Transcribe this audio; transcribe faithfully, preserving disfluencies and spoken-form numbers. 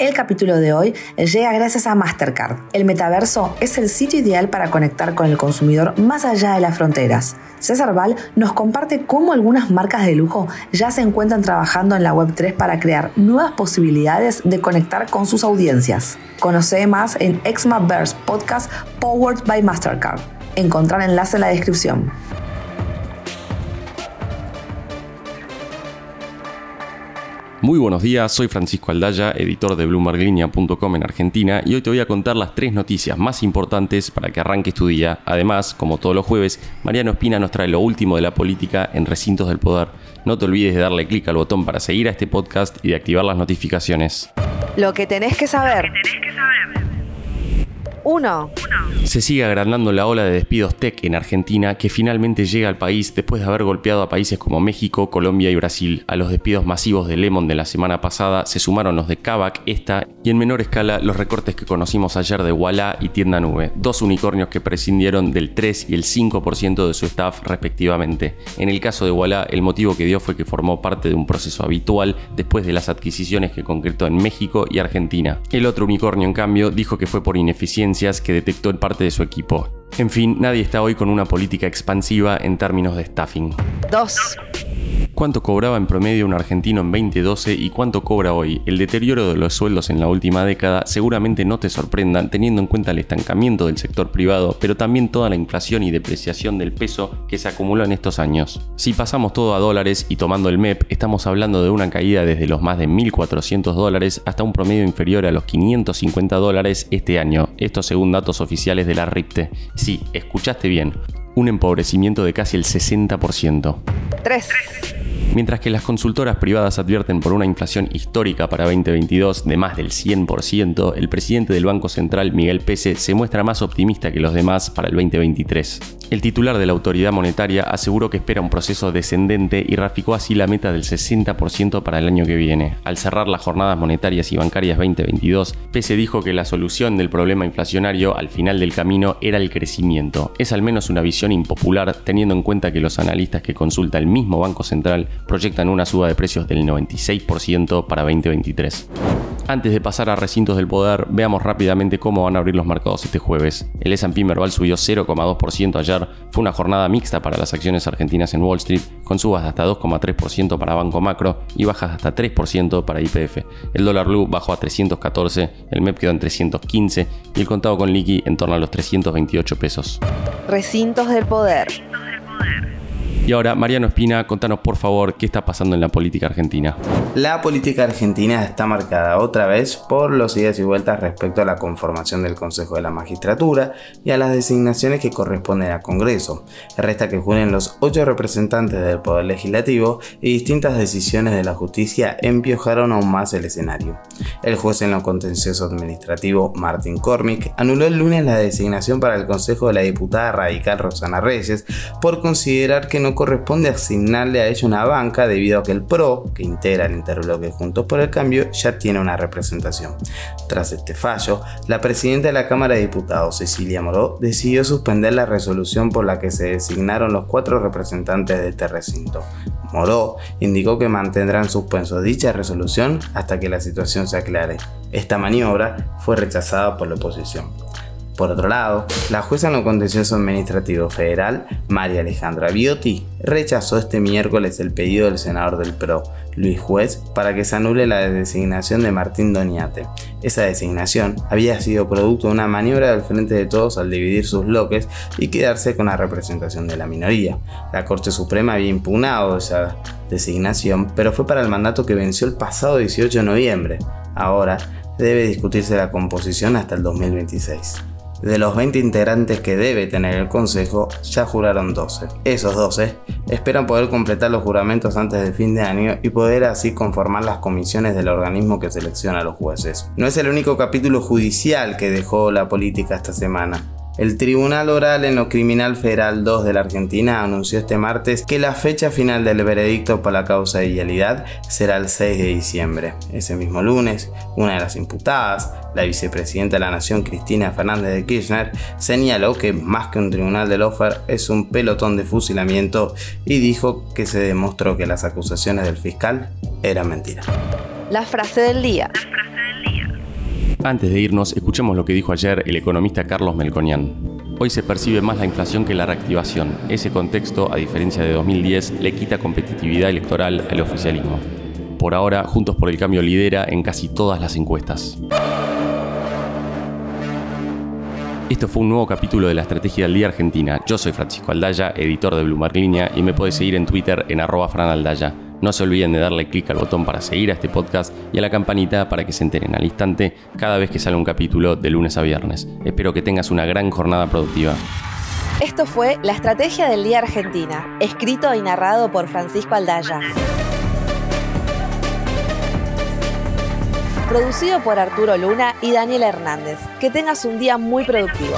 El capítulo de hoy llega gracias a Mastercard. El metaverso es el sitio ideal para conectar con el consumidor más allá de las fronteras. César Val nos comparte cómo algunas marcas de lujo ya se encuentran trabajando en la web tres para crear nuevas posibilidades de conectar con sus audiencias. Conoce más en EXMA/VERSE Podcast Powered by Mastercard. Encontrar enlace en la descripción. Muy buenos días, soy Francisco Aldaya, editor de Bloomberg Línea punto com en Argentina, y hoy te voy a contar las tres noticias más importantes para que arranques tu día. Además, como todos los jueves, Mariano Espina nos trae lo último de la política en Recintos del Poder. No te olvides de darle clic al botón para seguir a este podcast y de activar las notificaciones. Lo que tenés que saber. Uno. Se sigue agrandando la ola de despidos tech en Argentina, que finalmente llega al país después de haber golpeado a países como México, Colombia y Brasil. A los despidos masivos de Lemon de la semana pasada se sumaron los de Kavak esta y en menor escala los recortes que conocimos ayer de Ualá y Tienda Nube, dos unicornios que prescindieron del tres y el cinco por ciento de su staff respectivamente. En el caso de Ualá, el motivo que dio fue que formó parte de un proceso habitual después de las adquisiciones que concretó en México y Argentina. El otro unicornio, en cambio, dijo que fue por ineficiencia que detectó en parte de su equipo. En fin, nadie está hoy con una política expansiva en términos de staffing. Dos. ¿Cuánto cobraba en promedio un argentino en veinte doce y cuánto cobra hoy? El deterioro de los sueldos en la última década seguramente no te sorprenda teniendo en cuenta el estancamiento del sector privado, pero también toda la inflación y depreciación del peso que se acumuló en estos años. Si pasamos todo a dólares y tomando el M E P, estamos hablando de una caída desde los más de mil cuatrocientos dólares hasta un promedio inferior a los quinientos cincuenta dólares este año. Esto según datos oficiales de la RIPTE. Sí, escuchaste bien. Un empobrecimiento de casi el sesenta por ciento. Tres. Mientras que las consultoras privadas advierten por una inflación histórica para veinte veintidós de más del cien por ciento, el presidente del Banco Central, Miguel Pesce, se muestra más optimista que los demás para el veinte veintitrés. El titular de la autoridad monetaria aseguró que espera un proceso descendente y graficó así la meta del sesenta por ciento para el año que viene. Al cerrar las jornadas monetarias y bancarias veinte veintidós, Pesce dijo que la solución del problema inflacionario al final del camino era el crecimiento. Es al menos una visión impopular, teniendo en cuenta que los analistas que consulta el mismo Banco Central proyectan una suba de precios del noventa y seis por ciento para veinte veintitrés. Antes de pasar a Recintos del Poder, veamos rápidamente cómo van a abrir los mercados este jueves. El ese and pe Merval subió cero coma dos por ciento ayer, fue una jornada mixta para las acciones argentinas en Wall Street, con subas de hasta dos coma tres por ciento para Banco Macro y bajas de hasta tres por ciento para I P F. El dólar blue bajó a trescientos catorce, el M E P quedó en trescientos quince y el contado con liqui en torno a los trescientos veintiocho pesos. Recintos del Poder. Y ahora, Mariano Espina, contanos por favor qué está pasando en la política argentina. La política argentina está marcada otra vez por los idas y vueltas respecto a la conformación del Consejo de la Magistratura y a las designaciones que corresponden al Congreso. Resta que juren los ocho representantes del Poder Legislativo y distintas decisiones de la justicia empiojaron aún más el escenario. El juez en lo contencioso administrativo, Martín Cormick, anuló el lunes la designación para el Consejo de la diputada radical Roxana Reyes por considerar que no corresponde asignarle a ella una banca debido a que el P R O, que integra el interbloque Juntos por el Cambio, ya tiene una representación. Tras este fallo, la presidenta de la Cámara de Diputados, Cecilia Moreau, decidió suspender la resolución por la que se designaron los cuatro representantes de este recinto. Moreau indicó que mantendrán suspenso dicha resolución hasta que la situación se aclare. Esta maniobra fue rechazada por la oposición. Por otro lado, la jueza en lo contencioso administrativo federal, María Alejandra Biotti, rechazó este miércoles el pedido del senador del P R O, Luis Juez, para que se anule la designación de Martín Doniate. Esa designación había sido producto de una maniobra del Frente de Todos al dividir sus bloques y quedarse con la representación de la minoría. La Corte Suprema había impugnado esa designación, pero fue para el mandato que venció el pasado dieciocho de noviembre. Ahora debe discutirse la composición hasta el dos mil veintiséis. De los veinte integrantes que debe tener el Consejo, ya juraron doce. Esos doce esperan poder completar los juramentos antes del fin de año y poder así conformar las comisiones del organismo que selecciona a los jueces. No es el único capítulo judicial que dejó la política esta semana. El Tribunal Oral en lo Criminal Federal dos de la Argentina anunció este martes que la fecha final del veredicto por la causa de vialidad será el seis de diciembre. Ese mismo lunes, una de las imputadas, la vicepresidenta de la Nación Cristina Fernández de Kirchner, señaló que más que un tribunal de lofer es un pelotón de fusilamiento y dijo que se demostró que las acusaciones del fiscal eran mentiras. La frase del día. La frase del día. Antes de irnos, escuchemos lo que dijo ayer el economista Carlos Melconian. Hoy se percibe más la inflación que la reactivación. Ese contexto, a diferencia de dos mil diez, le quita competitividad electoral al oficialismo. Por ahora, Juntos por el Cambio lidera en casi todas las encuestas. Esto fue un nuevo capítulo de la Estrategia del Día Argentina. Yo soy Francisco Aldaya, editor de Bloomberg Línea, y me podés seguir en Twitter en arroba franaldaya. No se olviden de darle clic al botón para seguir a este podcast y a la campanita para que se enteren al instante cada vez que sale un capítulo de lunes a viernes. Espero que tengas una gran jornada productiva. Esto fue La Estrategia del Día Argentina, escrito y narrado por Francisco Aldaya. Producido por Arturo Luna y Daniel Hernández. Que tengas un día muy productivo.